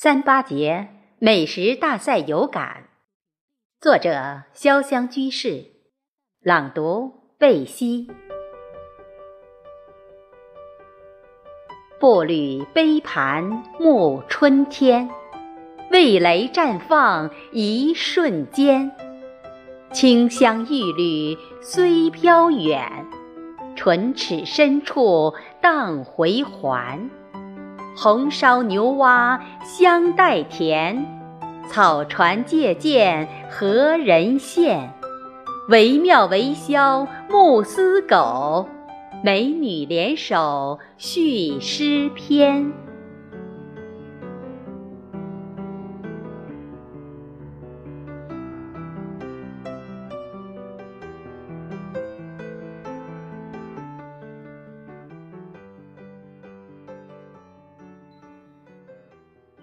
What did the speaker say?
3·8节美食大赛有感，作者潇湘居士，朗读贝西。步履杯盘沐春天，味蕾绽放一瞬间，清香玉缕虽飘远，唇齿深处荡回环。红烧牛蛙香带甜，草船借箭何人羡？惟妙惟肖慕斯狗，美女联手续诗篇。